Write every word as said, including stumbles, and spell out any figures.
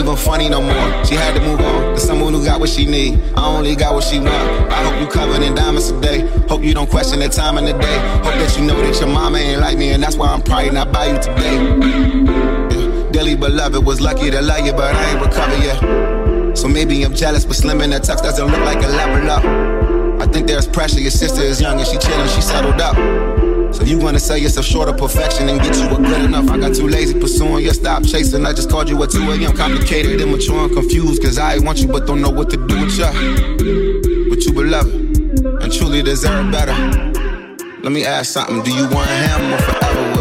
even funny no more. She had to move on to someone who got what she need. I only got what she want. I hope you covered in diamonds today. Hope you don't question the time of the day. Hope that you know that your mama ain't like me, and that's why I'm probably not by you today. Yeah. Dearly beloved, was lucky to love you, but I ain't recovered yet. So maybe I'm jealous, but slim in the tux doesn't look like a level up. I think there's pressure. Your sister is young and she chillin', she settled up. So you wanna sell yourself short of perfection and get you a good enough. I got too lazy pursuing your stop chasing. I just called you at two a.m. Complicated, immature, and confused, cause I want you but don't know what to do with you. But you beloved and truly deserve better. Let me ask something, do you want him or forever?